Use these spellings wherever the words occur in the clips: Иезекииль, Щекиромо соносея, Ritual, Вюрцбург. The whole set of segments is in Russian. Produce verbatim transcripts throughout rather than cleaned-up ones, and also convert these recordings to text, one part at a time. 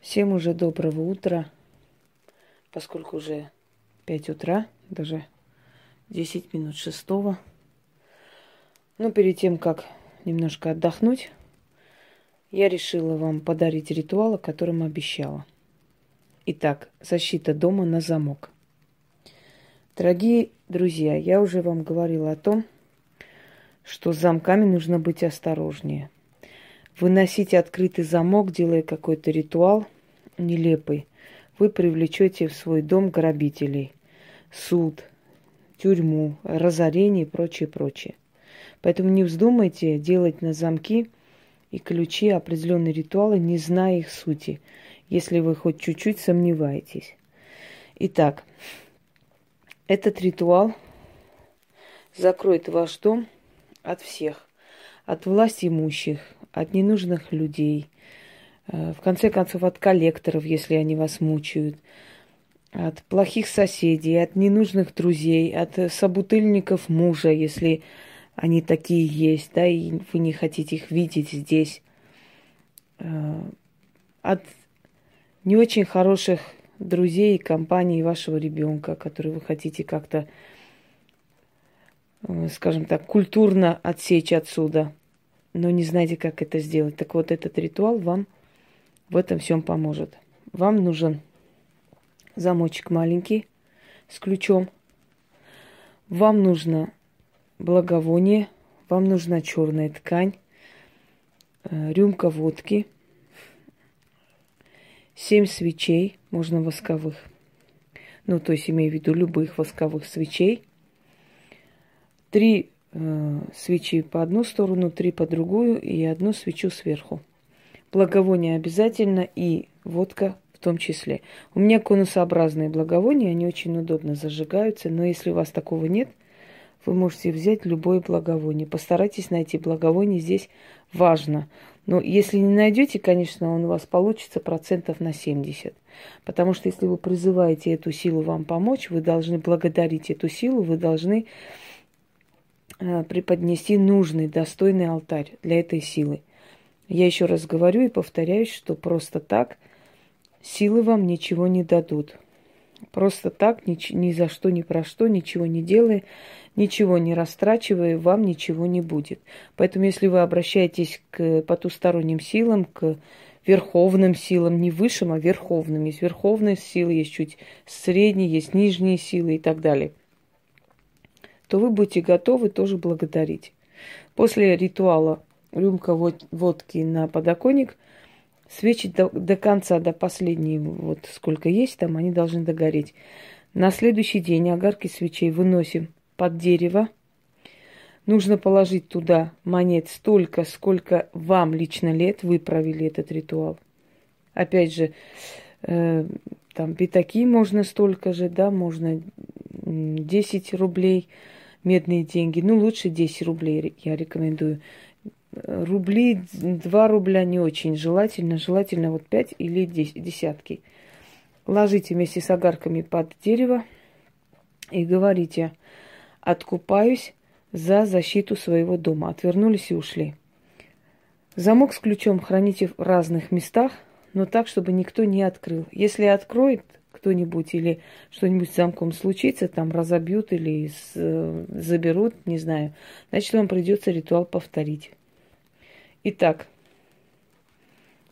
Всем уже доброго утра, поскольку уже пять утра, даже десять минут шестого. Но перед тем, как немножко отдохнуть, я решила вам подарить ритуал, о котором обещала. Итак, защита дома на замок. Дорогие друзья, я уже вам говорила о том, что с замками нужно быть осторожнее. Выносите открытый замок, делая какой-то ритуал нелепый. Вы привлечете в свой дом грабителей, суд, тюрьму, разорение и прочее, прочее. Поэтому не вздумайте делать на замки и ключи определенные ритуалы, не зная их сути, если вы хоть чуть-чуть сомневаетесь. Итак, этот ритуал закроет ваш дом от всех, от власть имущих, от ненужных людей, в конце концов, от коллекторов, если они вас мучают, от плохих соседей, от ненужных друзей, от собутыльников мужа, если они такие есть, да, и вы не хотите их видеть здесь, от не очень хороших друзей и компаний вашего ребенка, которые вы хотите как-то, скажем так, культурно отсечь отсюда, но не знаете, как это сделать. Так вот, этот ритуал вам в этом всем поможет. Вам нужен замочек маленький с ключом. Вам нужно благовоние, вам нужна черная ткань, рюмка водки, семь свечей, можно восковых. Ну, то есть, имею в виду любых восковых свечей. Три свечи по одну сторону, три по другую и одну свечу сверху. Благовония обязательно и водка в том числе. У меня конусообразные благовония, они очень удобно зажигаются, но если у вас такого нет, вы можете взять любое благовоние. Постарайтесь найти благовоние, здесь важно. Но если не найдете, конечно, он у вас получится процентов на семьдесят. Потому что если вы призываете эту силу вам помочь, вы должны благодарить эту силу, вы должны преподнести нужный, достойный алтарь для этой силы. Я еще раз говорю и повторяюсь, что просто так силы вам ничего не дадут. Просто так, ни, ни за что, ни про что, ничего не делая, ничего не растрачивая, вам ничего не будет. Поэтому, если вы обращаетесь к потусторонним силам, к верховным силам, не высшим, а верховным. Есть верховные силы, есть чуть средние, есть нижние силы и так далее, то вы будете готовы тоже благодарить. После ритуала рюмка водки на подоконник, свечи до, до конца, до последней, вот сколько есть там, они должны догореть. На следующий день огарки свечей выносим под дерево. Нужно положить туда монет столько, сколько вам лично лет, вы провели этот ритуал. Опять же, э, там пятаки можно столько же, да, можно десять рублей, медные деньги. Ну, лучше десять рублей я рекомендую. Рубли, два рубля не очень желательно. Желательно вот пять или десять, десятки. Ложите вместе с огарками под дерево и говорите: откупаюсь за защиту своего дома. Отвернулись и ушли. Замок с ключом храните в разных местах, но так, чтобы никто не открыл. Если откроет кто-нибудь или что-нибудь с замком случится, там разобьют или заберут, не знаю, значит, вам придется ритуал повторить. Итак,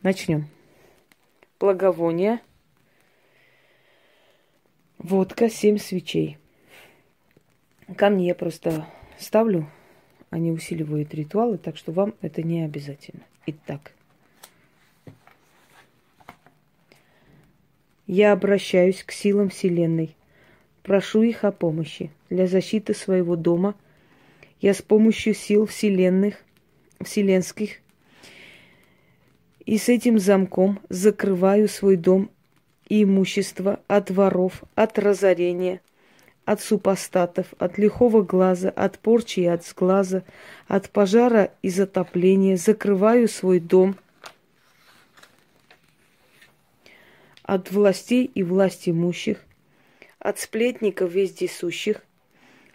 начнем. Благовоние, водка, семь свечей. Камни я просто ставлю, они усиливают ритуалы, так что вам это не обязательно. Итак, я обращаюсь к силам Вселенной, прошу их о помощи. Для защиты своего дома я с помощью сил Вселенных, Вселенских и с этим замком закрываю свой дом и имущество от воров, от разорения, от супостатов, от лихого глаза, от порчи и от сглаза, от пожара и затопления. Закрываю свой дом от властей и власть имущих, от сплетников вездесущих,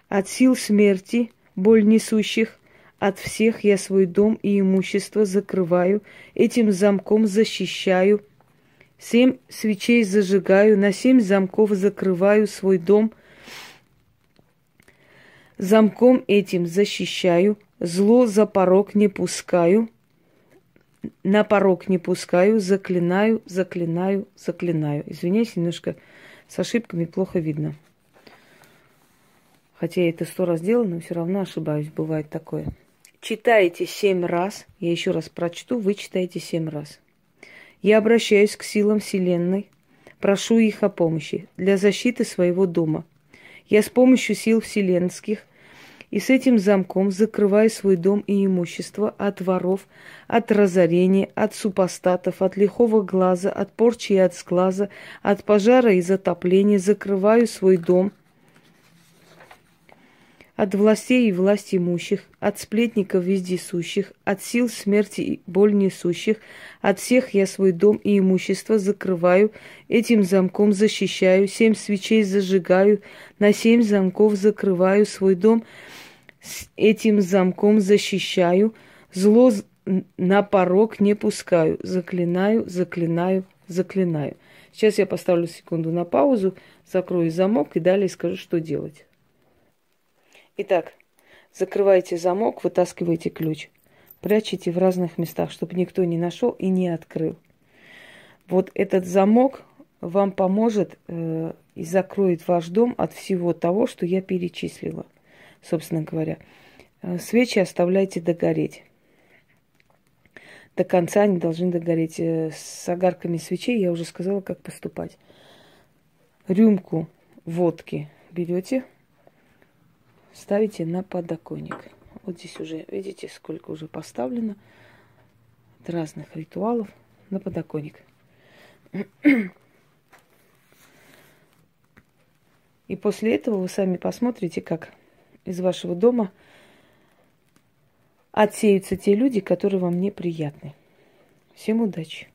от сил смерти, боль несущих, от всех я свой дом и имущество закрываю, этим замком защищаю семь свечей зажигаю, на семь замков закрываю свой дом. Замком этим защищаю, зло за порог не пускаю, на порог не пускаю, заклинаю, заклинаю, заклинаю. Извиняюсь, немножко с ошибками, плохо видно. Хотя я это сто раз делала, но все равно ошибаюсь, бывает такое. Читаете семь раз, я еще раз прочту, вы читаете семь раз. Я обращаюсь к силам Вселенной, прошу их о помощи для защиты своего дома. Я с помощью сил вселенских и с этим замком закрываю свой дом и имущество от воров, от разорения, от супостатов, от лихого глаза, от порчи и от сглаза, от пожара и затопления. Закрываю свой дом от властей и власть имущих, от сплетников вездесущих, от сил смерти и боль несущих, от всех я свой дом и имущество закрываю, этим замком защищаю, семь свечей зажигаю, на семь замков закрываю свой дом, этим замком защищаю, зло на порог не пускаю, заклинаю, заклинаю, заклинаю. Сейчас я поставлю секунду на паузу, закрою замок и далее скажу, что делать. Итак, закрываете замок, вытаскиваете ключ, прячете в разных местах, чтобы никто не нашел и не открыл. Вот этот замок вам поможет э, и закроет ваш дом от всего того, что я перечислила, собственно говоря. Свечи оставляйте догореть. До конца они должны догореть. С огарками свечей я уже сказала, как поступать. Рюмку водки берете. Ставите на подоконник. Вот здесь уже, видите, сколько уже поставлено разных ритуалов на подоконник. И после этого вы сами посмотрите, как из вашего дома отсеются те люди, которые вам неприятны. Всем удачи!